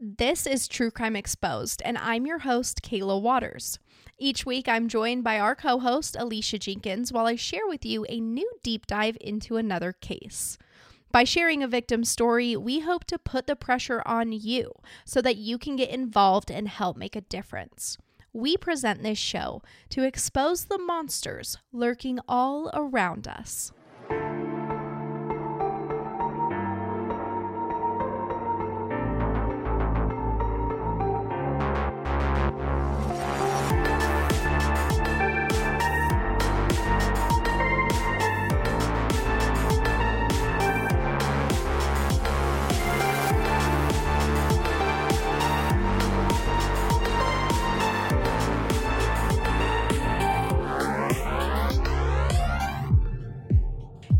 This is True Crime Exposed, and I'm your host, Kayla Waters. Each week, I'm joined by our co-host, Alicia Jenkins, while I share with you a new deep dive into another case. By sharing a victim's story, we hope to put the pressure on you so that you can get involved and help make a difference. We present this show to expose the monsters lurking all around us.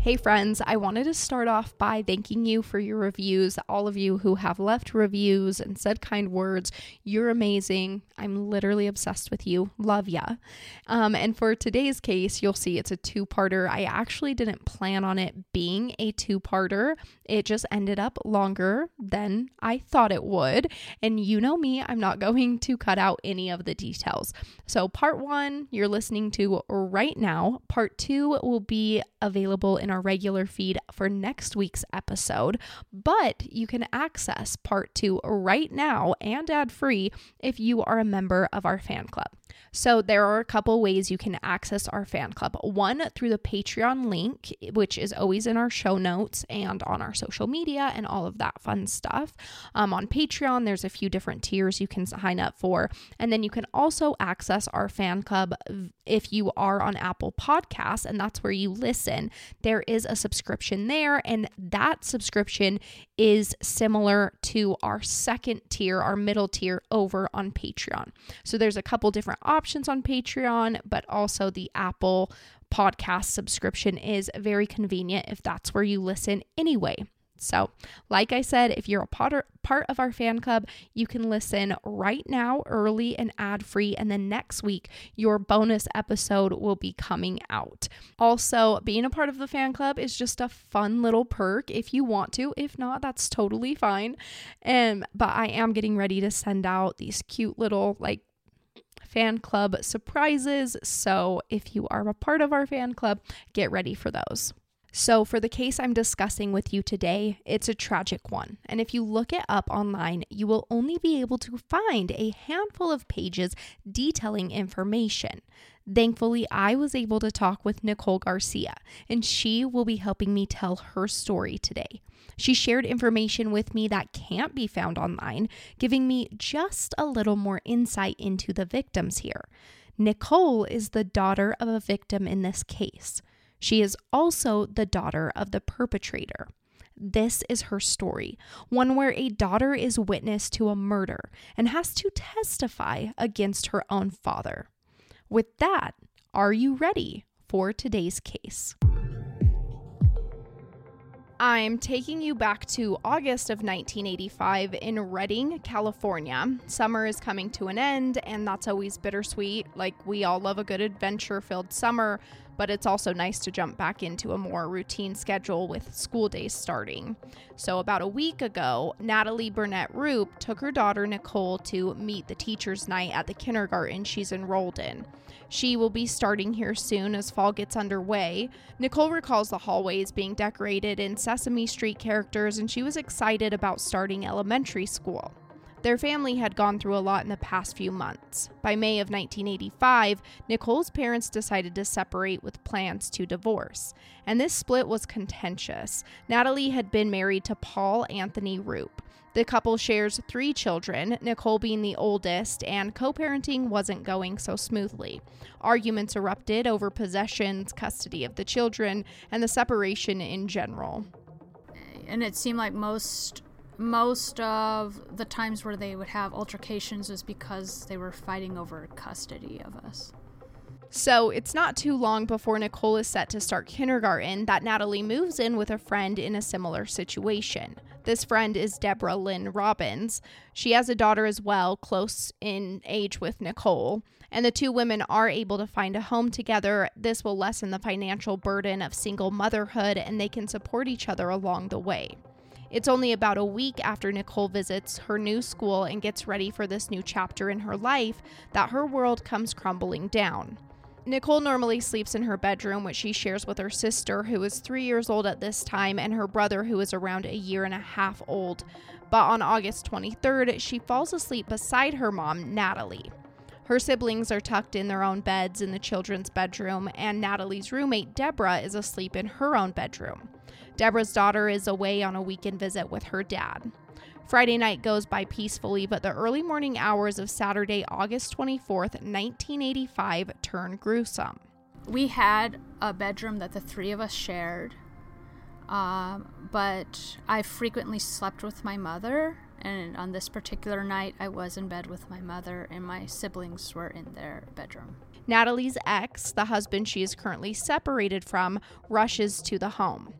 Hey friends, I wanted to start off by thanking you for your reviews. All of you who have left reviews and said kind words, you're amazing. I'm literally obsessed with you. Love ya. And for today's case, you'll see it's a two-parter. I actually didn't plan on it being a two-parter. It just ended up longer than I thought it would. And you know me, I'm not going to cut out any of the details. So part one, you're listening to right now. Part two will be available in our regular feed for next week's episode, but you can access part two right now and ad-free if you are a member of our fan club. So there are a couple ways you can access our fan club. One, through the Patreon link, which is always in our show notes and on our social media and all of that fun stuff. On Patreon, there's a few different tiers you can sign up for. And then you can also access our fan club if you are on Apple Podcasts, and that's where you listen. There is a subscription there, and that subscription is similar to our second tier, our middle tier over on Patreon. So there's a couple different options on Patreon, but also the Apple Podcast subscription is very convenient if that's where you listen anyway. So, like I said, if you're a part of our fan club, you can listen right now, early and ad-free, and then next week, your bonus episode will be coming out. Also, being a part of the fan club is just a fun little perk if you want to. If not, that's totally fine. But I am getting ready to send out these cute little, like, fan club surprises. So if you are a part of our fan club, get ready for those. So for the case I'm discussing with you today, it's a tragic one. And if you look it up online, you will only be able to find a handful of pages detailing information. Thankfully, I was able to talk with Nicole Garcia, and she will be helping me tell her story today. She shared information with me that can't be found online, giving me just a little more insight into the victims here. Nicole is the daughter of a victim in this case. She is also the daughter of the perpetrator. This is her story, one where a daughter is witness to a murder and has to testify against her own father. With that, are you ready for today's case? I'm taking you back to August of 1985 in Redding, California. Summer is coming to an end, and that's always bittersweet. Like, we all love a good adventure-filled summer, but it's also nice to jump back into a more routine schedule with school days starting. So about a week ago, Natalie Rupe took her daughter Nicole to meet the teacher's night at the kindergarten she's enrolled in. She will be starting here soon as fall gets underway. Nicole recalls the hallways being decorated in Sesame Street characters, and she was excited about starting elementary school. Their family had gone through a lot in the past few months. By May of 1985, Nicole's parents decided to separate with plans to divorce, and this split was contentious. Natalie had been married to Paul Anthony Rupe. The couple shares three children, Nicole being the oldest, and co-parenting wasn't going so smoothly. Arguments erupted over possessions, custody of the children, and the separation in general. And it seemed like most of the times where they would have altercations was because they were fighting over custody of us. So it's not too long before Nicole is set to start kindergarten that Natalie moves in with a friend in a similar situation. This friend is Deborah Lynn Robbins. She has a daughter as well, close in age with Nicole, and the two women are able to find a home together. This will lessen the financial burden of single motherhood, and they can support each other along the way. It's only about a week after Nicole visits her new school and gets ready for this new chapter in her life that her world comes crumbling down. Nicole normally sleeps in her bedroom, which she shares with her sister, who is 3 years old at this time, and her brother, who is around a year and a half old. But on August 23rd, she falls asleep beside her mom, Natalie. Her siblings are tucked in their own beds in the children's bedroom, and Natalie's roommate, Deborah, is asleep in her own bedroom. Deborah's daughter is away on a weekend visit with her dad. Friday night goes by peacefully, but the early morning hours of Saturday, August 24th, 1985, turn gruesome. We had a bedroom that the three of us shared, but I frequently slept with my mother, and on this particular night, I was in bed with my mother, and my siblings were in their bedroom. Natalie's ex, the husband she is currently separated from, rushes to the home.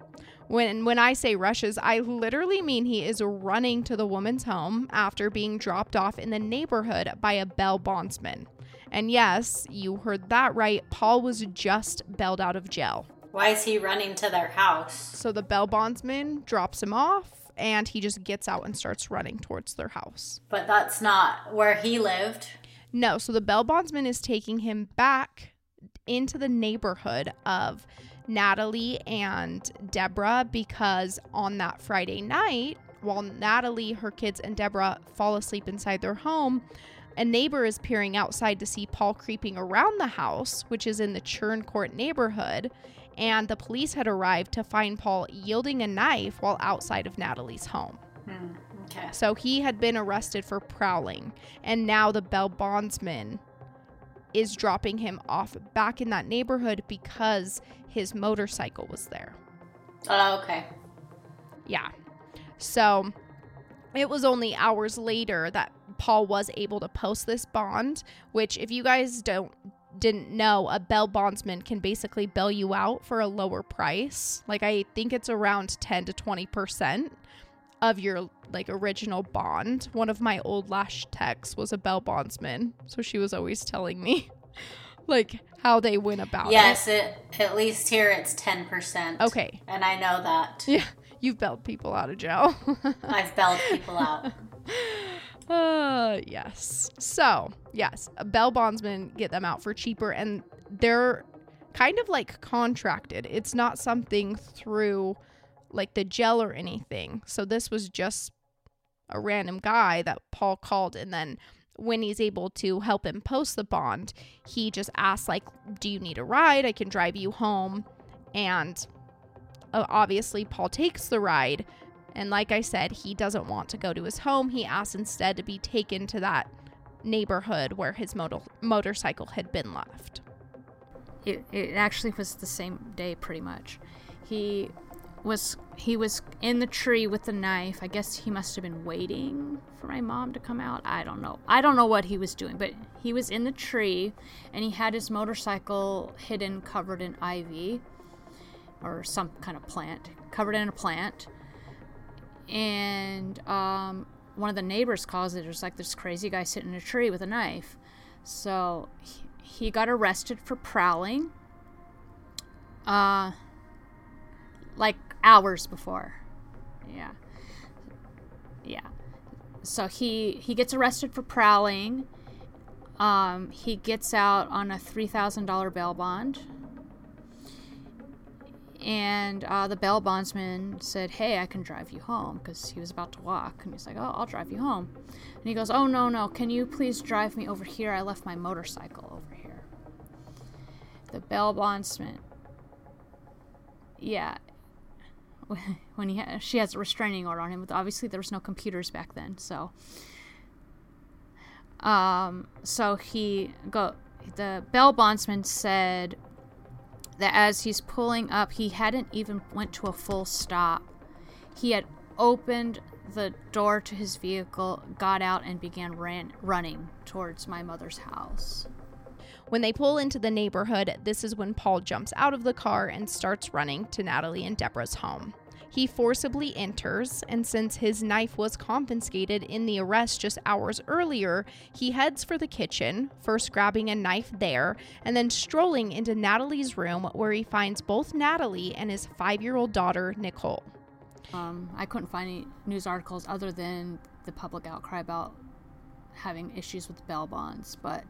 When I say rushes, I literally mean he is running to the woman's home after being dropped off in the neighborhood by a bail bondsman. And yes, you heard that right. Paul was just bailed out of jail. Why is he running to their house? So the bail bondsman drops him off, and he just gets out and starts running towards their house. But that's not where he lived. No, so the bail bondsman is taking him back into the neighborhood of Natalie and Deborah, because on that Friday night, while Natalie, her kids, and Deborah fall asleep inside their home, a neighbor is peering outside to see Paul creeping around the house, which is in the Churn Court neighborhood, and the police had arrived to find Paul wielding a knife while outside of Natalie's home. Okay. So he had been arrested for prowling, and now the bail bondsman is dropping him off back in that neighborhood because his motorcycle was there. Oh, okay. Yeah. So it was only hours later that Paul was able to post this bond, which, if you guys didn't know, a bail bondsman can basically bail you out for a lower price. Like, I think it's around 10 to 20% of your original bond. One of my old lash techs was a bail bondsman, so she was always telling me how they went about it. Yes, at least here it's 10%. Okay. And I know that. Yeah, you've bailed people out of jail. I've bailed people out. Yes. So, yes, bail bondsmen get them out for cheaper, and they're kind of contracted. It's not something through the jail or anything. So this was just a random guy that Paul called, and then when he's able to help him post the bond, he just asks, do you need a ride? I can drive you home. And obviously Paul takes the ride, and like I said, he doesn't want to go to his home. He asks instead to be taken to that neighborhood where his motorcycle had been left. It actually was the same day, pretty much. He was in the tree with the knife. I guess he must have been waiting for my mom to come out. I don't know what he was doing, but he was in the tree, and he had his motorcycle hidden, covered in ivy or some kind of plant, covered in a plant. And one of the neighbors calls it. There's this crazy guy sitting in a tree with a knife. So he got arrested for prowling. Hours before. Yeah. So he gets arrested for prowling. He gets out on a $3,000 bail bond. And the bail bondsman said, "Hey, I can drive you home," because he was about to walk. And he's like, "Oh, I'll drive you home." And he goes, "Oh, no. Can you please drive me over here? I left my motorcycle over here." The bail bondsman. Yeah. When she has a restraining order on him, but obviously there was no computers back then, so the bail bondsman said that as he's pulling up, he hadn't even went to a full stop. He had opened the door to his vehicle, got out, and began running towards my mother's house. When they pull into the neighborhood, this is when Paul jumps out of the car and starts running to Natalie and Deborah's home. He forcibly enters, and since his knife was confiscated in the arrest just hours earlier, he heads for the kitchen, first grabbing a knife there, and then strolling into Natalie's room, where he finds both Natalie and his 5-year-old daughter, Nicole. I couldn't find any news articles other than the public outcry about having issues with bail bonds, but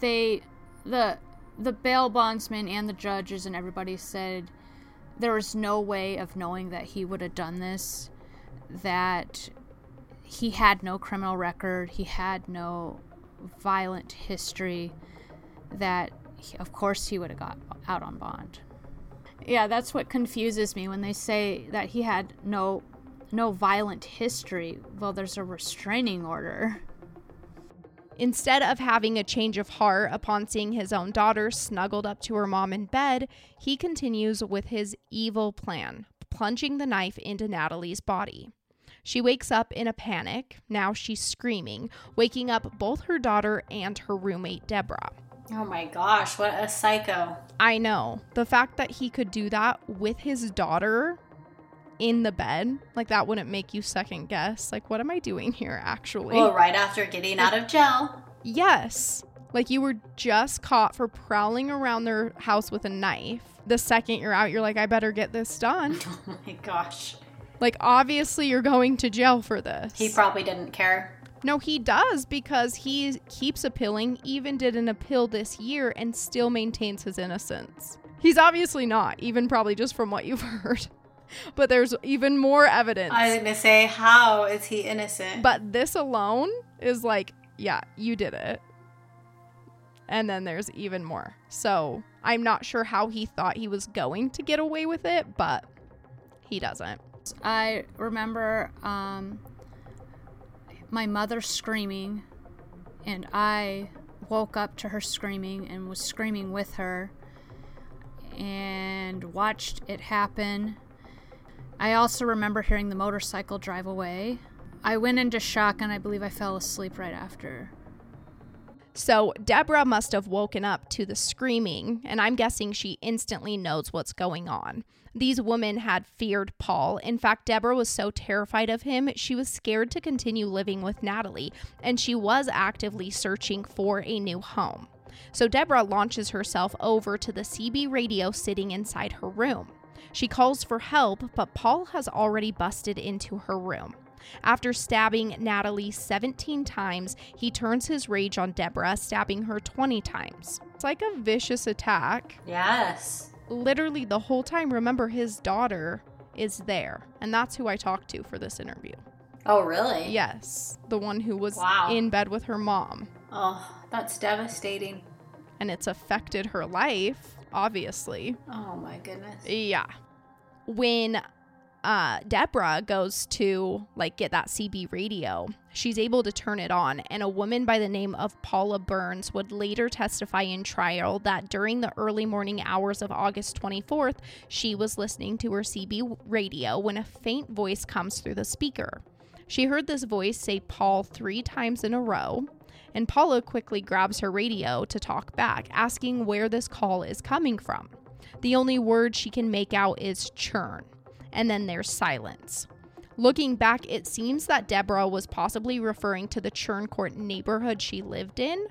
the bail bondsman and the judges and everybody said there was no way of knowing that he would have done this, that he had no criminal record, he had no violent history, that of course he would have got out on bond. Yeah, that's what confuses me when they say that he had no violent history. Well, there's a restraining order. Instead of having a change of heart upon seeing his own daughter snuggled up to her mom in bed, he continues with his evil plan, plunging the knife into Natalie's body. She wakes up in a panic. Now she's screaming, waking up both her daughter and her roommate, Deborah. Oh my gosh, what a psycho. I know. The fact that he could do that with his daughter in the bed, like, that wouldn't make you second guess. Like, what am I doing here, actually? Well, right after getting out of jail. Yes. Like, you were just caught for prowling around their house with a knife. The second you're out, you're like, I better get this done. Oh my gosh. Like, obviously you're going to jail for this. He probably didn't care. No, he does, because he keeps appealing, even did an appeal this year, and still maintains his innocence. He's obviously not, even probably just from what you've heard. But there's even more evidence. I was going to say, how is he innocent? But this alone is like, yeah, you did it. And then there's even more. So I'm not sure how he thought he was going to get away with it, but he doesn't. I remember my mother screaming, and I woke up to her screaming and was screaming with her and watched it happen. I also remember hearing the motorcycle drive away. I went into shock, and I believe I fell asleep right after. So Deborah must have woken up to the screaming, and I'm guessing she instantly knows what's going on. These women had feared Paul. In fact, Deborah was so terrified of him, she was scared to continue living with Natalie, and she was actively searching for a new home. So Deborah launches herself over to the CB radio sitting inside her room. She calls for help, but Paul has already busted into her room. After stabbing Natalie 17 times, he turns his rage on Deborah, stabbing her 20 times. It's like a vicious attack. Yes. Literally the whole time, remember, his daughter is there, and that's who I talked to for this interview. Oh, really? Yes. The one who was in bed with her mom. Oh, that's devastating. And it's affected her life, obviously. Oh, my goodness. Yeah. When Deborah goes to, like, get that CB radio, she's able to turn it on, and a woman by the name of Paula Burns would later testify in trial that during the early morning hours of August 24th, she was listening to her CB radio when a faint voice comes through the speaker. She heard this voice say Paul 3 times in a row, and Paula quickly grabs her radio to talk back, asking where this call is coming from. The only word she can make out is churn. And then there's silence. Looking back, it seems that Deborah was possibly referring to the Churn Court neighborhood she lived in,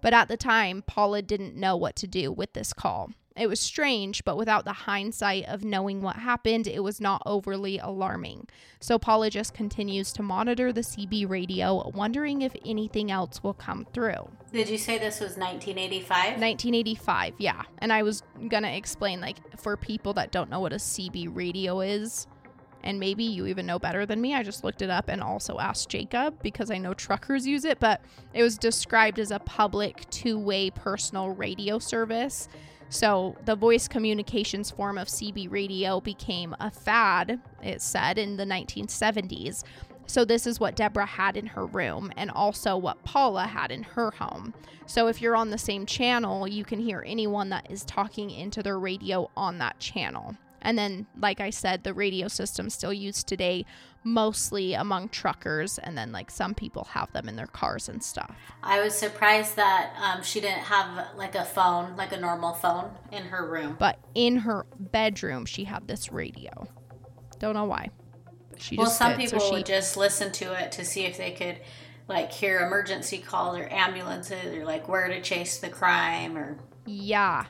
but at the time, Paula didn't know what to do with this call. It was strange, but without the hindsight of knowing what happened, it was not overly alarming. So Paula just continues to monitor the CB radio, wondering if anything else will come through. Did you say this was 1985? 1985, yeah. And I was going to explain, like, for people that don't know what a CB radio is, and maybe you even know better than me, I just looked it up and also asked Jacob because I know truckers use it, but it was described as a public two-way personal radio service. So the voice communications form of CB radio became a fad, it said, in the 1970s. So this is what Deborah had in her room, and also what Paula had in her home. So if you're on the same channel, you can hear anyone that is talking into their radio on that channel. And then, like I said, the radio system still used today, mostly among truckers, and then, like, some people have them in their cars and stuff. I was surprised that she didn't have, like, a phone, like a normal phone, in her room. But in her bedroom, she had this radio. Don't know why. Would just listen to it to see if they could, like, hear emergency calls or ambulances or, like, where to chase the crime or... Yeah.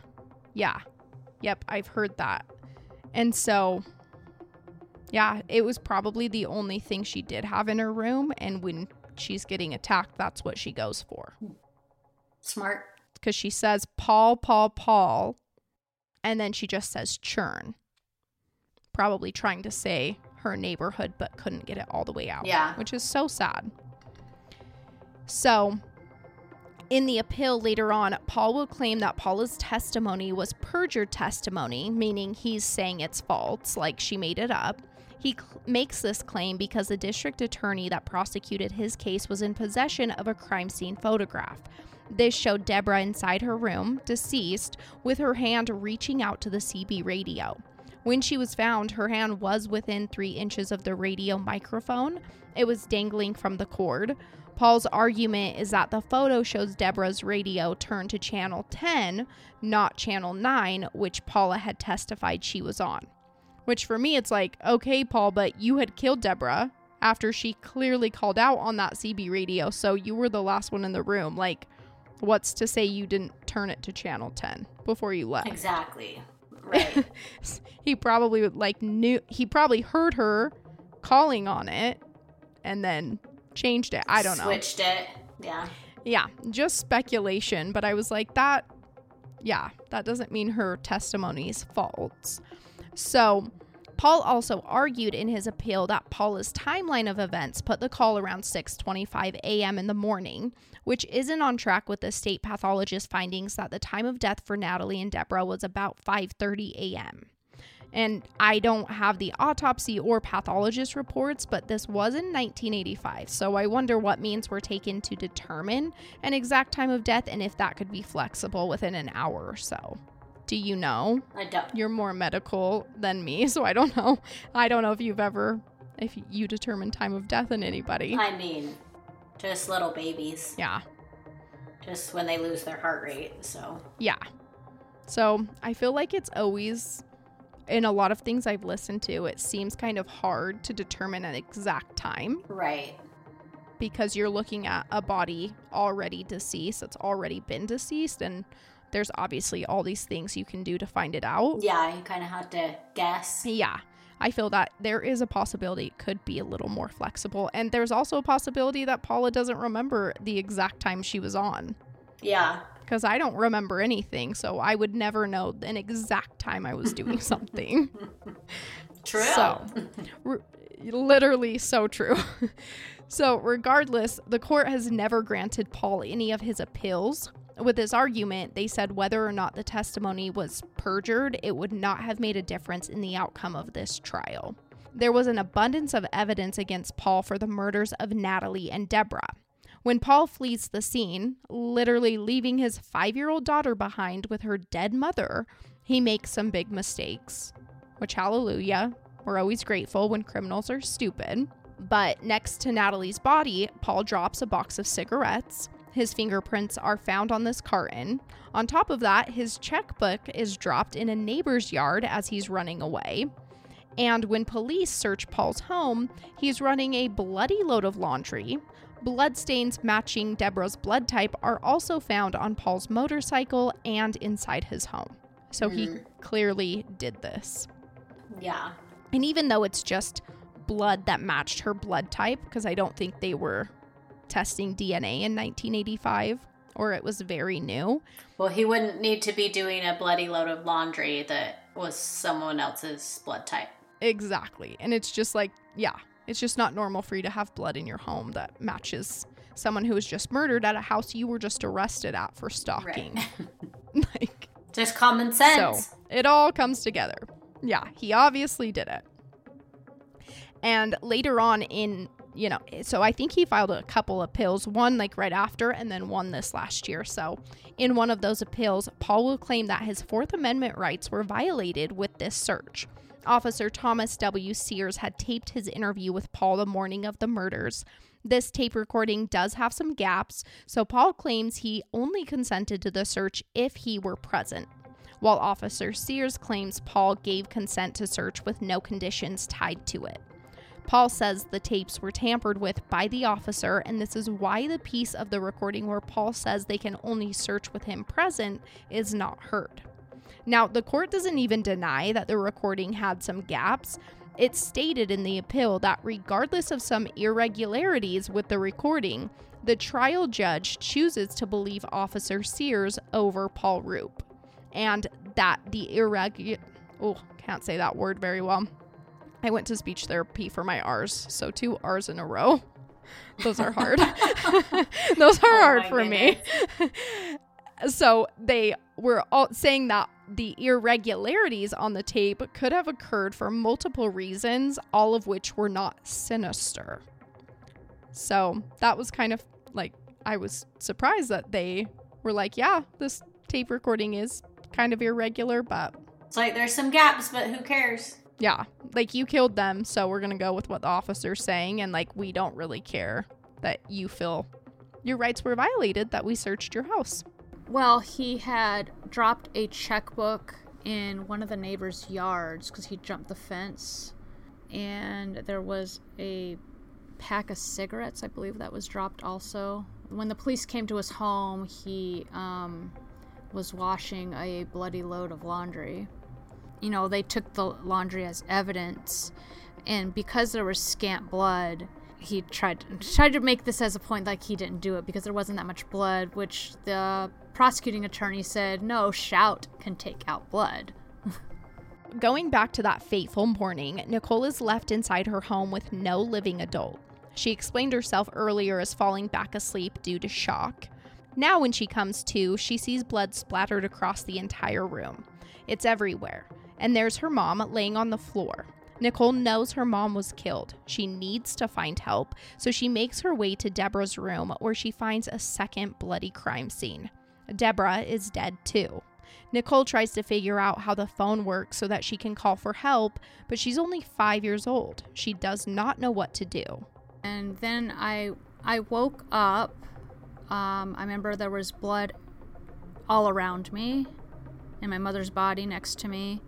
Yeah. Yep, I've heard that. And so Yeah, it was probably the only thing she did have in her room, and when she's getting attacked, that's what she goes for. Smart. Because she says, Paul, and then she just says churn. Probably trying to say her neighborhood, but couldn't get it all the way out. Yeah. Which is so sad. So, in the appeal later on, Paul will claim that Paula's testimony was perjured testimony, meaning he's saying it's false, like she made it up. He makes this claim because the district attorney that prosecuted his case was in possession of a crime scene photograph. This showed Deborah inside her room, deceased, with her hand reaching out to the CB radio. When she was found, her hand was within 3 inches of the radio microphone. It was dangling from the cord. Paul's argument is that the photo shows Deborah's radio turned to channel 10, not channel 9, which Paula had testified she was on. Which for me, it's like, okay, Paul, but you had killed Deborah after she clearly called out on that CB radio, so you were the last one in the room. Like, what's to say you didn't turn it to channel 10 before you left? Exactly. Right. He probably heard her calling on it and then changed it. I don't know. Switched it. Yeah. Yeah. Just speculation. But I was like, that doesn't mean her testimony is false. So Paul also argued in his appeal that Paula's timeline of events put the call around 6:25 a.m. in the morning, which isn't on track with the state pathologist's findings that the time of death for Natalie and Deborah was about 5:30 a.m. And I don't have the autopsy or pathologist reports, but this was in 1985. So I wonder what means were taken to determine an exact time of death and if that could be flexible within an hour or so. Do you know? I don't. You're more medical than me, so I don't know. I don't know if you determine time of death in anybody. I mean, just little babies. Yeah. Just when they lose their heart rate, so. Yeah. So I feel like it's always... in a lot of things I've listened to, it seems kind of hard to determine an exact time. Right. Because you're looking at a body already deceased, that's already been deceased, and there's obviously all these things you can do to find it out. Yeah, you kind of have to guess. Yeah. I feel that there is a possibility it could be a little more flexible. And there's also a possibility that Paula doesn't remember the exact time she was on. Yeah. Because I don't remember anything, so I would never know an exact time I was doing something. True. So, literally so true. So regardless, the court has never granted Paul any of his appeals. With his argument, they said whether or not the testimony was perjured, it would not have made a difference in the outcome of this trial. There was an abundance of evidence against Paul for the murders of Natalie and Deborah. When Paul flees the scene, literally leaving his 5-year-old daughter behind with her dead mother, he makes some big mistakes. Which, hallelujah, we're always grateful when criminals are stupid. But next to Natalie's body, Paul drops a box of cigarettes. His fingerprints are found on this carton. On top of that, his checkbook is dropped in a neighbor's yard as he's running away. And when police search Paul's home, he's running a bloody load of laundry. Bloodstains matching Deborah's blood type are also found on Paul's motorcycle and inside his home. So he clearly did this. Yeah. And even though it's just blood that matched her blood type, because I don't think they were testing DNA in 1985, or it was very new. Well, he wouldn't need to be doing a bloody load of laundry that was someone else's blood type. Exactly. And it's just like, yeah. It's just not normal for you to have blood in your home that matches someone who was just murdered at a house you were just arrested at for stalking. Right. Like, just common sense. So it all comes together. Yeah, he obviously did it. And later on in, so I think he filed a couple appeals, one like right after and then one this last year. So in one of those appeals, Paul will claim that his Fourth Amendment rights were violated with this search. Officer Thomas W. Sears had taped his interview with Paul the morning of the murders. This tape recording does have some gaps, so Paul claims he only consented to the search if he were present, while Officer Sears claims Paul gave consent to search with no conditions tied to it. Paul says the tapes were tampered with by the officer, and this is why the piece of the recording where Paul says they can only search with him present is not heard. Now, the court doesn't even deny that the recording had some gaps. It's stated in the appeal that regardless of some irregularities with the recording, the trial judge chooses to believe Officer Sears over Paul Rupe, and that the can't say that word very well. I went to speech therapy for my R's, so 2 R's in a row. Those are hard. Those are hard for me. So they were all saying that the irregularities on the tape could have occurred for multiple reasons, all of which were not sinister. So that was kind of like, I was surprised that they were like, yeah, this tape recording is kind of irregular, but... It's like, there's some gaps, but who cares? Yeah, like, you killed them, so we're going to go with what the officer's saying, and, like, we don't really care that you feel your rights were violated, that we searched your house. Well, he had dropped a checkbook in one of the neighbor's yards because he jumped the fence, and there was a pack of cigarettes, I believe, that was dropped also. When the police came to his home, he was washing a bloody load of laundry. You know, they took the laundry as evidence, and because there was scant blood, he tried to make this as a point like he didn't do it because there wasn't that much blood, which the prosecuting attorney said, no, shout can take out blood. Going back to that fateful morning, Nicole is left inside her home with no living adult. She explained herself earlier as falling back asleep due to shock. Now when she comes to, she sees blood splattered across the entire room. It's everywhere. And there's her mom laying on the floor. Nicole knows her mom was killed. She needs to find help, so she makes her way to Deborah's room, where she finds a second bloody crime scene. Deborah is dead too. Nicole tries to figure out how the phone works so that she can call for help, but she's only 5 years old. She does not know what to do. And then I woke up. I remember there was blood all around me and my mother's body next to me.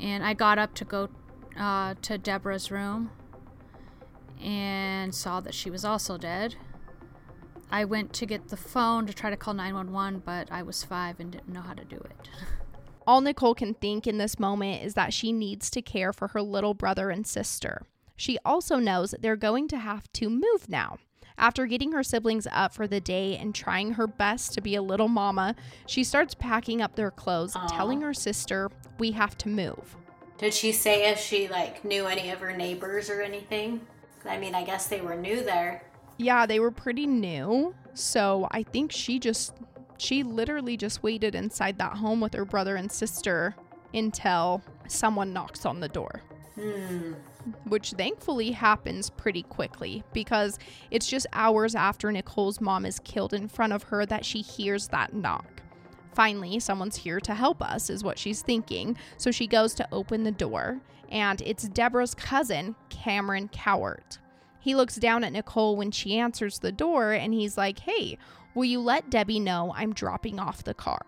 And I got up to go to Deborah's room and saw that she was also dead. I went to get the phone to try to call 911, but I was 5 and didn't know how to do it. All Nicole can think in this moment is that she needs to care for her little brother and sister. She also knows they're going to have to move now. After getting her siblings up for the day and trying her best to be a little mama, she starts packing up their clothes, telling her sister, we have to move. Did she say if she, like, knew any of her neighbors or anything? I mean, I guess they were new there. Yeah, they were pretty new. So I think she literally just waited inside that home with her brother and sister until someone knocks on the door. Which thankfully happens pretty quickly, because it's just hours after Nicole's mom is killed in front of her that she hears that knock. Finally, someone's here to help us, is what she's thinking, so she goes to open the door, and it's Deborah's cousin, Cameron Cowart. He looks down at Nicole when she answers the door, and he's like, hey, will you let Debbie know I'm dropping off the car?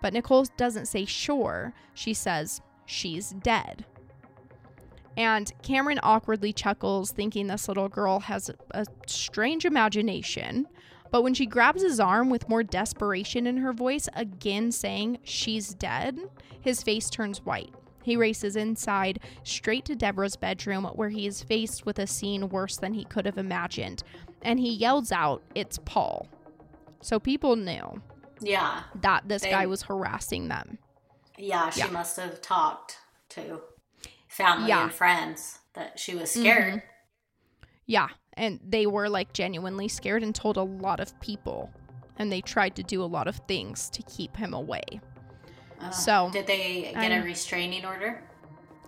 But Nicole doesn't say sure. She says she's dead. And Cameron awkwardly chuckles, thinking this little girl has a strange imagination. But when she grabs his arm with more desperation in her voice, again saying, she's dead, his face turns white. He races inside, straight to Deborah's bedroom, where he is faced with a scene worse than he could have imagined. And he yells out, it's Paul. So people knew that this guy was harassing them. Yeah, she must have talked to family and friends that she was scared. Yeah, and they were, like, genuinely scared and told a lot of people, and they tried to do a lot of things to keep him away. So did they get a restraining order?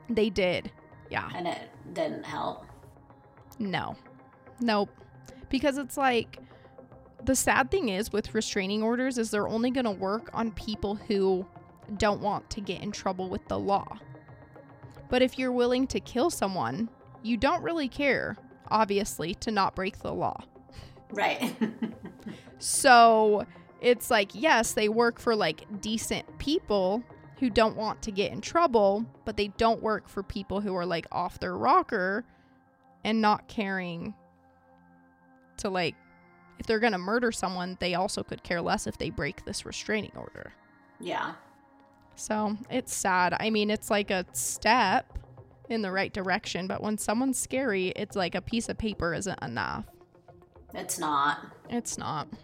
They did, and it didn't help. Nope, because it's like, the sad thing is with restraining orders is they're only going to work on people who don't want to get in trouble with the law. But if you're willing to kill someone, you don't really care, obviously, to not break the law. Right. So it's like, yes, they work for, like, decent people who don't want to get in trouble, but they don't work for people who are, like, off their rocker and not caring to, like, if they're going to murder someone, they also could care less if they break this restraining order. Yeah. So it's sad. I mean, it's like a step in the right direction. But when someone's scary, it's like a piece of paper isn't enough. It's not.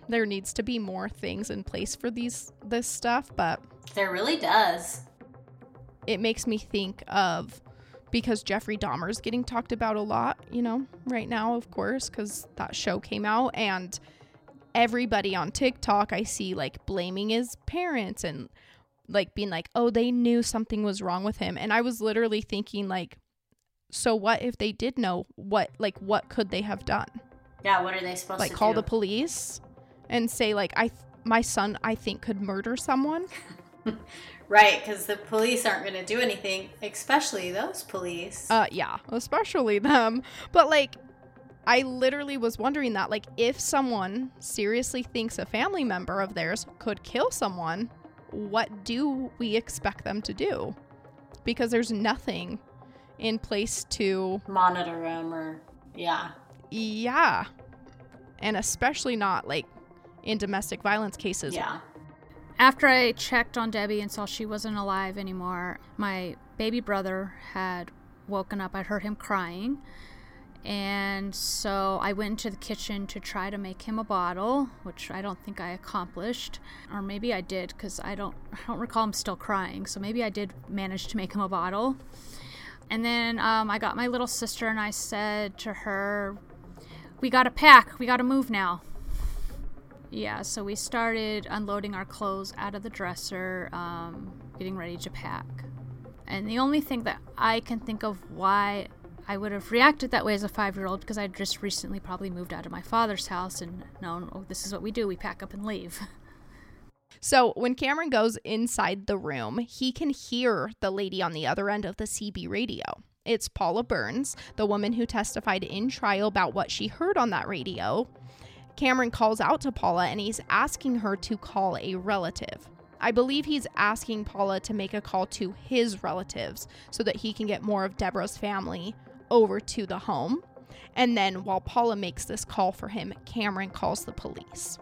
There needs to be more things in place for this stuff, but... There really does. It makes me think of... Because Jeffrey Dahmer's getting talked about a lot, right now, of course, because that show came out. And everybody on TikTok I see, blaming his parents and, being like, oh, they knew something was wrong with him. And I was literally thinking, so what if they did know? What could they have done? Yeah, what are they supposed to do? Call the police and say, my son, I think, could murder someone. Right, because the police aren't going to do anything, especially those police. Yeah, especially them. But, I literally was wondering that, if someone seriously thinks a family member of theirs could kill someone, what do we expect them to do? Because there's nothing in place to... Monitor them or... Yeah. Yeah. And especially not, in domestic violence cases. Yeah. After I checked on Debbie and saw she wasn't alive anymore, my baby brother had woken up. I heard him crying. And so I went into the kitchen to try to make him a bottle, which I don't think I accomplished. Or maybe I did, because I don't recall him still crying. So maybe I did manage to make him a bottle. And then I got my little sister and I said to her, we got to pack. We got to move now. Yeah, so we started unloading our clothes out of the dresser, getting ready to pack. And the only thing that I can think of why I would have reacted that way as a 5-year-old, because I just recently probably moved out of my father's house and known, oh, this is what we do. We pack up and leave. So when Cameron goes inside the room, he can hear the lady on the other end of the CB radio. It's Paula Burns, the woman who testified in trial about what she heard on that radio. Cameron calls out to Paula and he's asking her to call a relative. I believe he's asking Paula to make a call to his relatives so that he can get more of Deborah's family over to the home. And then while Paula makes this call for him, Cameron calls the police.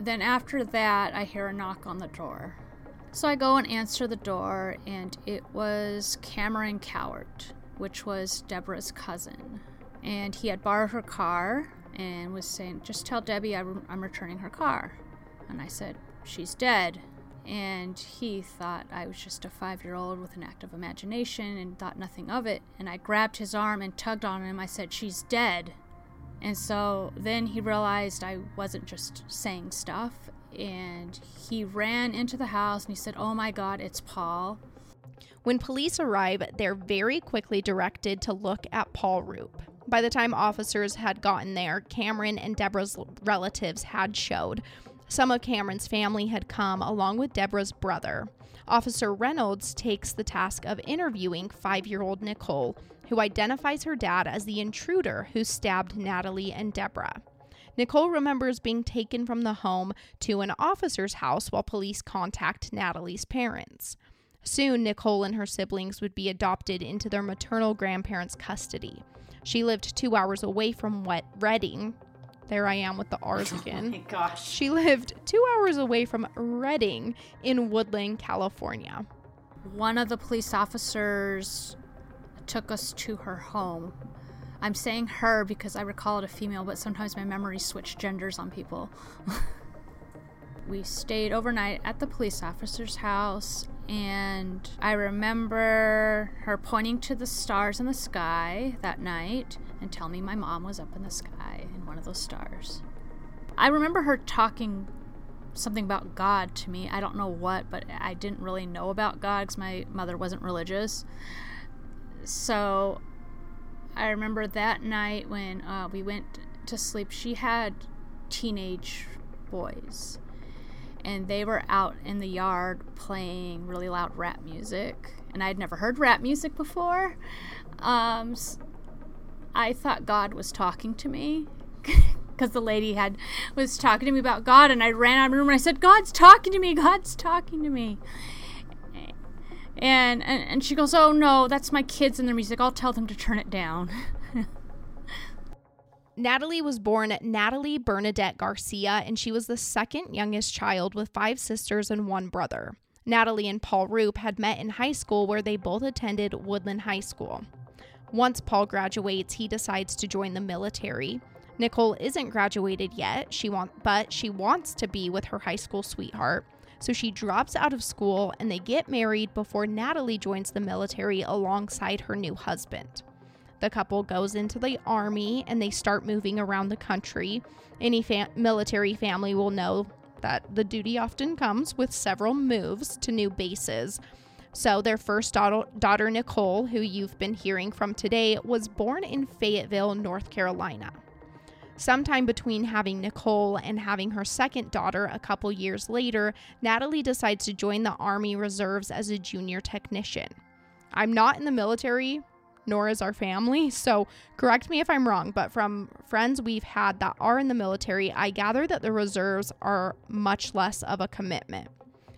Then after that, I hear a knock on the door. So I go and answer the door, and it was Cameron Cowart, which was Deborah's cousin. And he had borrowed her car and was saying, just tell Debbie I'm returning her car. And I said, she's dead. And he thought I was just a 5-year-old with an active imagination and thought nothing of it. And I grabbed his arm and tugged on him. I said, she's dead. And so then he realized I wasn't just saying stuff. And he ran into the house and he said, oh my God, it's Paul. When police arrive, they're very quickly directed to look at Paul Rupe. By the time officers had gotten there, Cameron and Deborah's relatives had showed. Some of Cameron's family had come, along with Deborah's brother. Officer Reynolds takes the task of interviewing 5-year-old Nicole, who identifies her dad as the intruder who stabbed Natalie and Deborah. Nicole remembers being taken from the home to an officer's house while police contact Natalie's parents. Soon, Nicole and her siblings would be adopted into their maternal grandparents' custody. She lived 2 hours away from Redding. There I am with the R's again. Oh my gosh. She lived 2 hours away from Redding in Woodland, California. One of the police officers took us to her home. I'm saying her because I recall it a female, but sometimes my memory switched genders on people. We stayed overnight at the police officer's house, and I remember her pointing to the stars in the sky that night and telling me my mom was up in the sky in one of those stars. I remember her talking something about God to me. I don't know what, but I didn't really know about God because my mother wasn't religious. So I remember that night when we went to sleep, she had teenage boys. And they were out in the yard playing really loud rap music. And I'd never heard rap music before. I thought God was talking to me. Because the lady was talking to me about God. And I ran out of the room and I said, God's talking to me. God's talking to me. And she goes, oh no, that's my kids and their music. I'll tell them to turn it down. Natalie was born Natalie Bernadette Garcia, and she was the second youngest child with 5 sisters and 1 brother. Natalie and Paul Rupe had met in high school, where they both attended Woodland High School. Once Paul graduates, he decides to join the military. Nicole isn't graduated yet, but she wants to be with her high school sweetheart. So she drops out of school and they get married before Natalie joins the military alongside her new husband. The couple goes into the army and they start moving around the country. Any military family will know that the duty often comes with several moves to new bases. So their first daughter, Nicole, who you've been hearing from today, was born in Fayetteville, North Carolina. Sometime between having Nicole and having her second daughter a couple years later, Natalie decides to join the Army Reserves as a junior technician. I'm not in the military, nor is our family, so correct me if I'm wrong, but from friends we've had that are in the military, I gather that the reserves are much less of a commitment.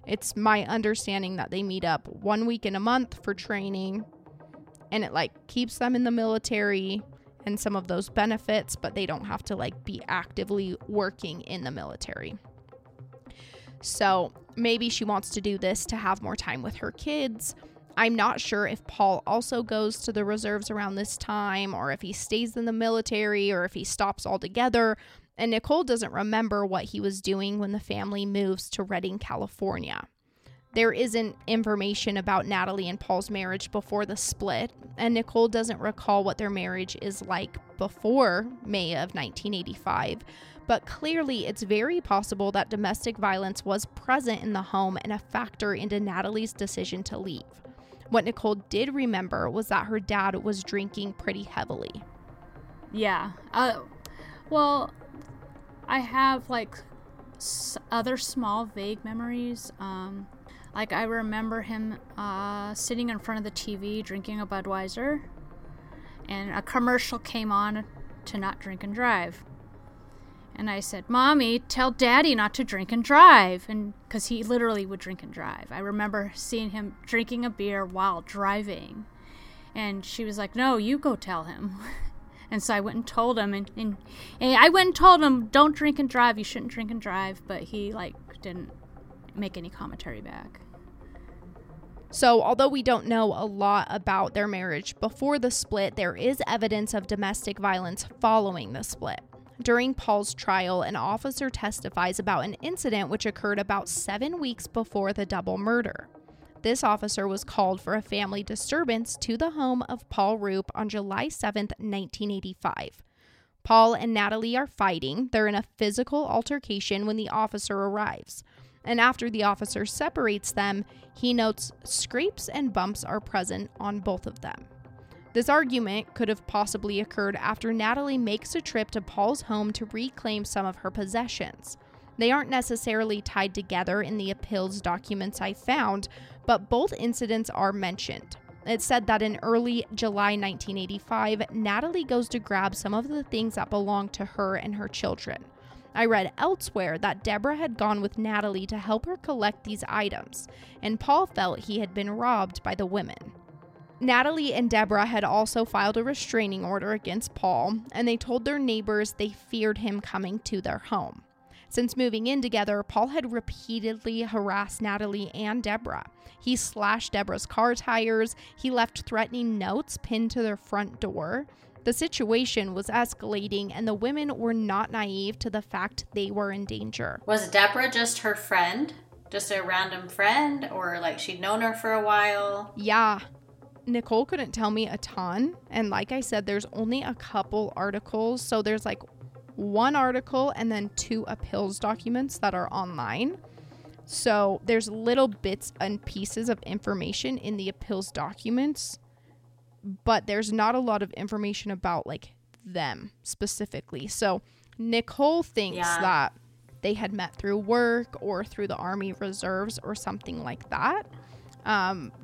It's my understanding that they meet up 1 week in a month for training, and it keeps them in the military and some of those benefits, but they don't have to be actively working in the military. So maybe she wants to do this to have more time with her kids. I'm not sure if Paul also goes to the reserves around this time, or if he stays in the military, or if he stops altogether. And Nicole doesn't remember what he was doing when the family moves to Redding, California. There isn't information about Natalie and Paul's marriage before the split, and Nicole doesn't recall what their marriage is like before May of 1985, but clearly it's very possible that domestic violence was present in the home and a factor into Natalie's decision to leave. What Nicole did remember was that her dad was drinking pretty heavily. Yeah. Well, I have other small vague memories. I remember him sitting in front of the TV drinking a Budweiser, and a commercial came on to not drink and drive. And I said, "Mommy, tell Daddy not to drink and drive," and because he literally would drink and drive. I remember seeing him drinking a beer while driving, and she was like, "No, you go tell him." And so I went and told him, and I went and told him, "Don't drink and drive. You shouldn't drink and drive," but he didn't make any commentary back. So although we don't know a lot about their marriage before the split, there is evidence of domestic violence following the split. During Paul's trial, an officer testifies about an incident which occurred about 7 weeks before the double murder. This officer was called for a family disturbance to the home of Paul Rupe on July 7th, 1985. Paul and Natalie are fighting. They're in a physical altercation when the officer arrives. And after the officer separates them, he notes scrapes and bumps are present on both of them. This argument could have possibly occurred after Natalie makes a trip to Paul's home to reclaim some of her possessions. They aren't necessarily tied together in the appeals documents I found, but both incidents are mentioned. It said that in early July 1985, Natalie goes to grab some of the things that belong to her and her children. I read elsewhere that Deborah had gone with Natalie to help her collect these items, and Paul felt he had been robbed by the women. Natalie and Deborah had also filed a restraining order against Paul, and they told their neighbors they feared him coming to their home. Since moving in together, Paul had repeatedly harassed Natalie and Deborah. He slashed Deborah's car tires. He left threatening notes pinned to their front door. The situation was escalating, and the women were not naive to the fact they were in danger. Was Deborah just her friend? Just a random friend? Or she'd known her for a while? Yeah. Nicole couldn't tell me a ton. And like I said, there's only a couple articles. So there's one article and then two appeals documents that are online. So there's little bits and pieces of information in the appeals documents, but there's not a lot of information about them specifically. So Nicole thinks that they had met through work or through the Army Reserves or something like that.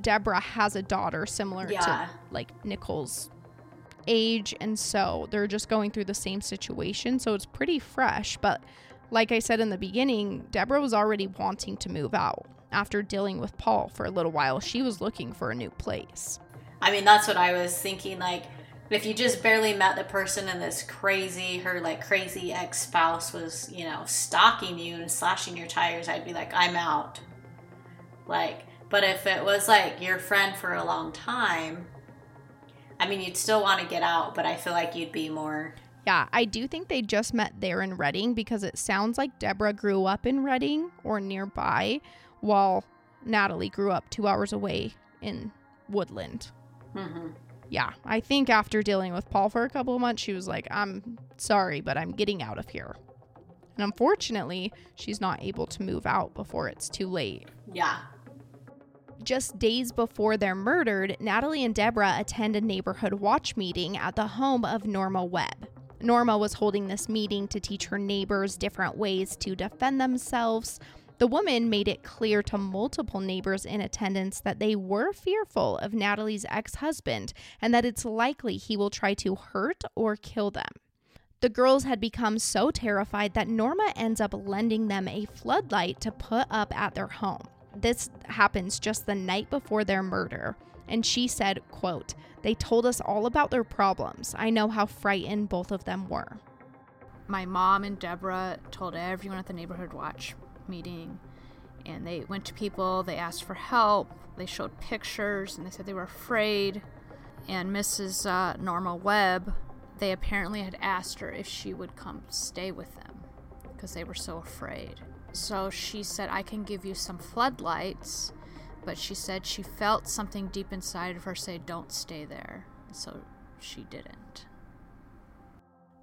Deborah has a daughter similar to Nicole's age, and so they're just going through the same situation, so it's pretty fresh. But like I said in the beginning, Deborah was already wanting to move out. After dealing with Paul for a little while, she was looking for a new place. I mean, that's what I was thinking, if you just barely met the person and this crazy ex-spouse was, stalking you and slashing your tires, I'd be I'm out. But if it was, your friend for a long time, I mean, you'd still want to get out, but I feel like you'd be more... Yeah, I do think they just met there in Redding because it sounds like Deborah grew up in Redding or nearby while Natalie grew up 2 hours away in Woodland. Mm-hmm. Yeah, I think after dealing with Paul for a couple of months, she was like, I'm sorry, but I'm getting out of here. And unfortunately, she's not able to move out before it's too late. Yeah. Just days before they're murdered, Natalie and Deborah attend a neighborhood watch meeting at the home of Norma Webb. Norma was holding this meeting to teach her neighbors different ways to defend themselves. The woman made it clear to multiple neighbors in attendance that they were fearful of Natalie's ex-husband and that it's likely he will try to hurt or kill them. The girls had become so terrified that Norma ends up lending them a floodlight to put up at their home. This happens just the night before their murder. And she said, quote, "They told us all about their problems. I know how frightened both of them were. My mom and Deborah told everyone at the neighborhood watch meeting, and they went to people, they asked for help, they showed pictures, and they said they were afraid. And Mrs. Norma Webb, they apparently had asked her if she would come stay with them because they were so afraid. So she said, I can give you some floodlights, but she said she felt something deep inside of her say, don't stay there. So she didn't."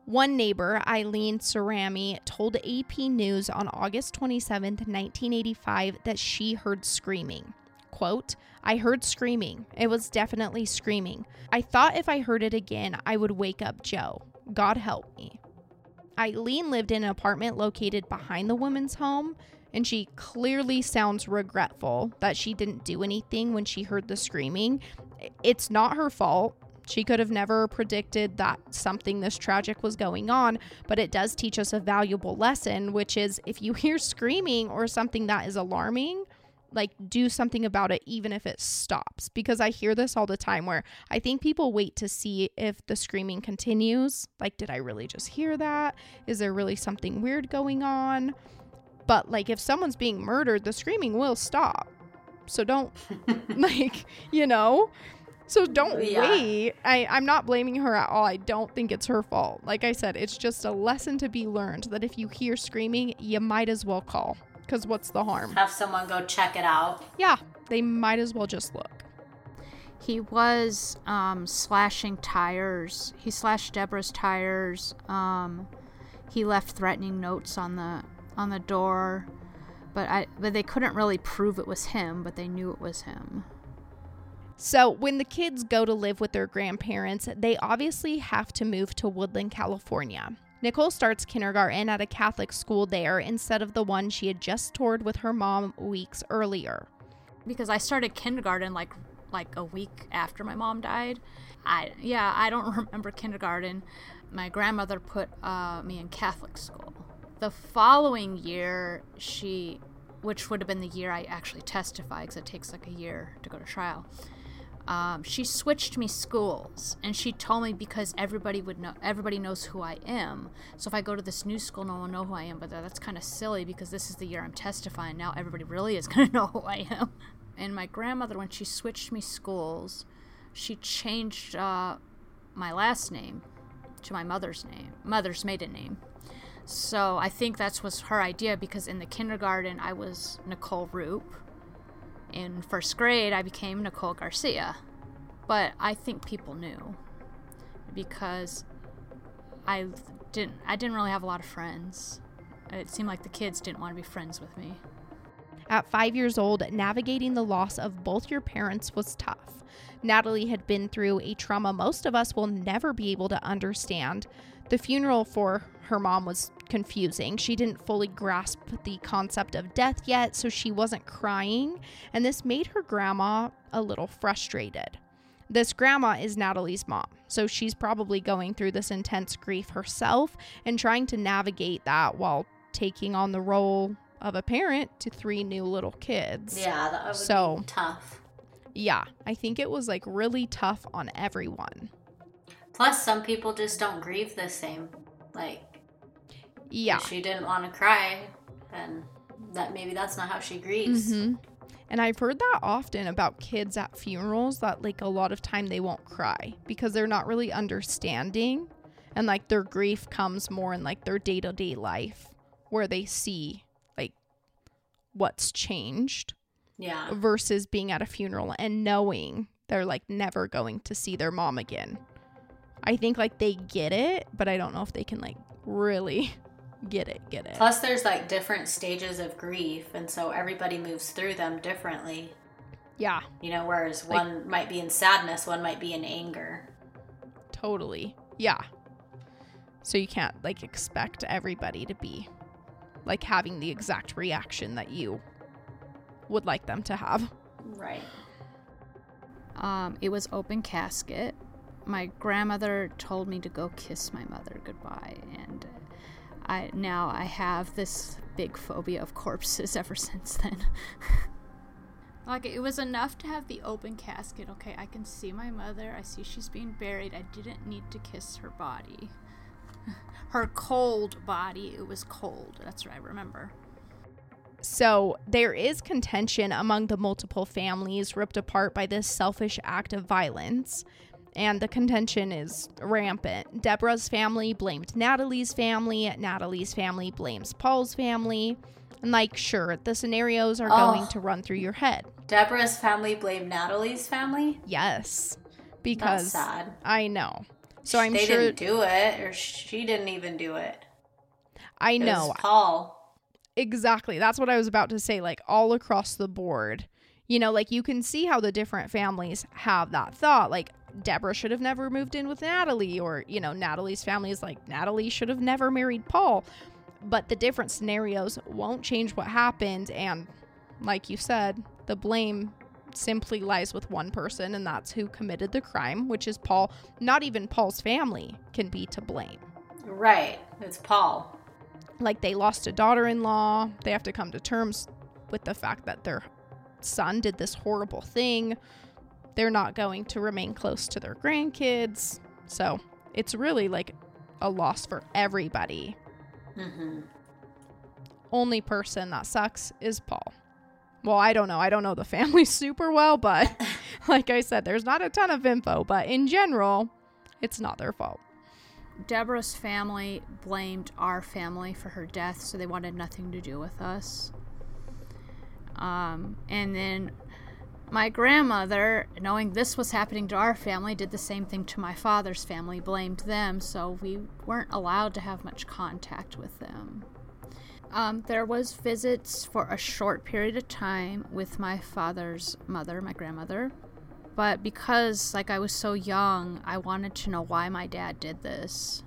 One neighbor, Eileen Cerami, told AP News on August 27th, 1985, that she heard screaming. Quote, "I heard screaming. It was definitely screaming. I thought if I heard it again, I would wake up Joe. God help me." Eileen lived in an apartment located behind the woman's home, and she clearly sounds regretful that she didn't do anything when she heard the screaming. It's not her fault. She could have never predicted that something this tragic was going on, but it does teach us a valuable lesson, which is if you hear screaming or something that is alarming, like do something about it, even if it stops. Because I hear this all the time where I think people wait to see if the screaming continues. Like, did I really just hear that? Is there really something weird going on? But like if someone's being murdered, the screaming will stop. So don't like, you know, so don't wait. I'm not blaming her at all. I don't think it's her fault. Like I said, it's just a lesson to be learned that if you hear screaming, you might as well call. Because what's the harm? Have someone go check it out. Yeah, they might as well just look. He was slashing tires. He slashed Deborah's tires. He left threatening notes on the door, but they couldn't really prove it was him, but they knew it was him. So when the kids go to live with their grandparents, they obviously have to move to Woodland, California. Nicole starts kindergarten at a Catholic school there instead of the one she had just toured with her mom weeks earlier. Because I started kindergarten like a week after my mom died. I don't remember kindergarten. My grandmother put me in Catholic school. The following year, which would have been the year I actually testified, because it takes like a year to go to trial, she switched me schools, and she told me because everybody knows who I am. So if I go to this new school, no one will know who I am. But that's kind of silly because this is the year I'm testifying. Now everybody really is going to know who I am. And my grandmother, when she switched me schools, she changed my last name to my mother's maiden name. So I think that was her idea, because in the kindergarten, I was Nicole Rupe. In first grade, I became Nicole Garcia. But I think people knew, because I didn't really have a lot of friends. It seemed like the kids didn't want to be friends with me. At 5 years old, navigating the loss of both your parents was tough. Natalie had been through a trauma most of us will never be able to understand. The funeral for her mom was confusing. She didn't fully grasp the concept of death yet, so she wasn't crying, and this made her grandma a little frustrated. This grandma is Natalie's mom, so she's probably going through this intense grief herself and trying to navigate that while taking on the role of a parent to three new little kids. Yeah, that was tough. Yeah, I think it was like really tough on everyone. Plus, some people just don't grieve the same. Like, yeah, she didn't want to cry, and that maybe that's not how she grieves. Mm-hmm. And I've heard that often about kids at funerals, that like a lot of time they won't cry because they're not really understanding. And like their grief comes more in like their day-to-day life where they see like what's changed. Yeah. Versus being at a funeral and knowing they're like never going to see their mom again. I think like they get it, but I don't know if they can like really get it. Plus there's like different stages of grief, and so everybody moves through them differently. Yeah. You know, whereas like, one might be in sadness, one might be in anger. Totally. Yeah. So you can't like expect everybody to be like having the exact reaction that you would like them to have. Right. It was open casket. My grandmother told me to go kiss my mother goodbye, and I have this big phobia of corpses ever since then. Like, it was enough to have the open casket. Okay, I can see my mother. I see she's being buried. I didn't need to kiss her body. Her cold body. It was cold. That's what I remember. So there is contention among the multiple families ripped apart by this selfish act of violence. And the contention is rampant. Deborah's family blamed Natalie's family. Natalie's family blames Paul's family. And, like, sure, the scenarios are going to run through your head. Deborah's family blamed Natalie's family? Yes. Because that's sad. I know. So I'm sure. They didn't do it, or she didn't even do it. I know. It was Paul. Exactly. That's what I was about to say. Like, all across the board. You know, like, you can see how the different families have that thought. Like, Deborah should have never moved in with Natalie, or, you know, Natalie's family is like, Natalie should have never married Paul. But the different scenarios won't change what happened. And like you said, the blame simply lies with one person, and that's who committed the crime, which is Paul. Not even Paul's family can be to blame. Right. It's Paul. Like, they lost a daughter-in-law. They have to come to terms with the fact that their son did this horrible thing. They're not going to remain close to their grandkids. So it's really like a loss for everybody. Mm-hmm. Only person that sucks is Paul. Well, I don't know. I don't know the family super well, but like I said, there's not a ton of info. But in general, it's not their fault. Deborah's family blamed our family for her death, so they wanted nothing to do with us. And then my grandmother, knowing this was happening to our family, did the same thing to my father's family, blamed them, so we weren't allowed to have much contact with them. There was visits for a short period of time with my father's mother, my grandmother, but because, like, I was so young, I wanted to know why my dad did this.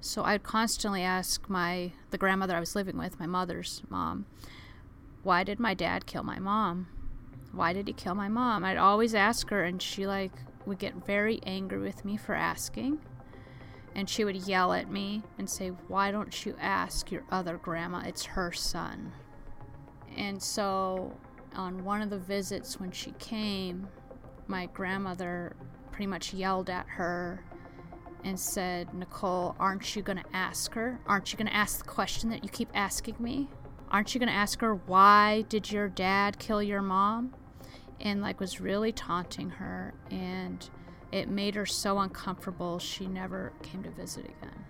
So I'd constantly ask the grandmother I was living with, my mother's mom, why did my dad kill my mom? Why did he kill my mom? I'd always ask her, and she, like, would get very angry with me for asking. And she would yell at me and say, why don't you ask your other grandma? It's her son. And so on one of the visits when she came, my grandmother pretty much yelled at her and said, Nicole, aren't you going to ask her? Aren't you going to ask the question that you keep asking me? Aren't you going to ask her, why did your dad kill your mom? And, like, was really taunting her, and it made her so uncomfortable she never came to visit again.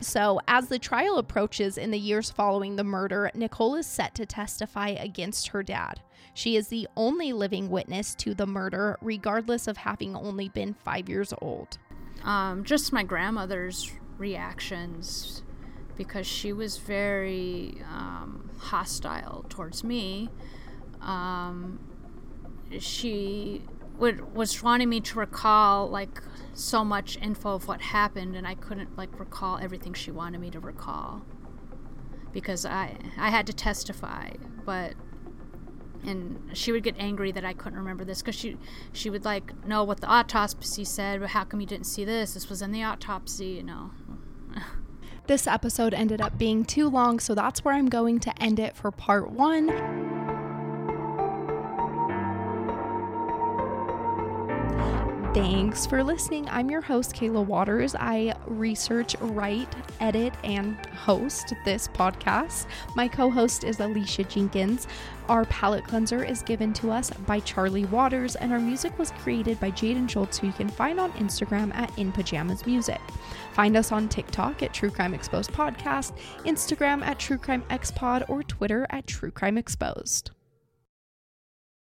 So as the trial approaches in the years following the murder, Nicole is set to testify against her dad. She is the only living witness to the murder, regardless of having only been 5 years old. Just my grandmother's reactions, because she was very hostile towards me. She was wanting me to recall, like, so much info of what happened, and I couldn't, like, recall everything she wanted me to recall, because I had to testify. But, and she would get angry that I couldn't remember this, because she would, like, know what the autopsy said, but how come you didn't see this? This was in the autopsy, you know. This episode ended up being too long, so that's where I'm going to end it for part one. Thanks for listening. I'm your host, Kayla Waters. I research, write, edit, and host this podcast. My co-host is Alicia Jenkins. Our palette cleanser is given to us by Charlie Waters, and our music was created by Jaden Schultz, who you can find on Instagram at InPajamasMusic. Find us on TikTok at True Crime Exposed Podcast, Instagram at True Crime XPod, or Twitter at True Crime Exposed.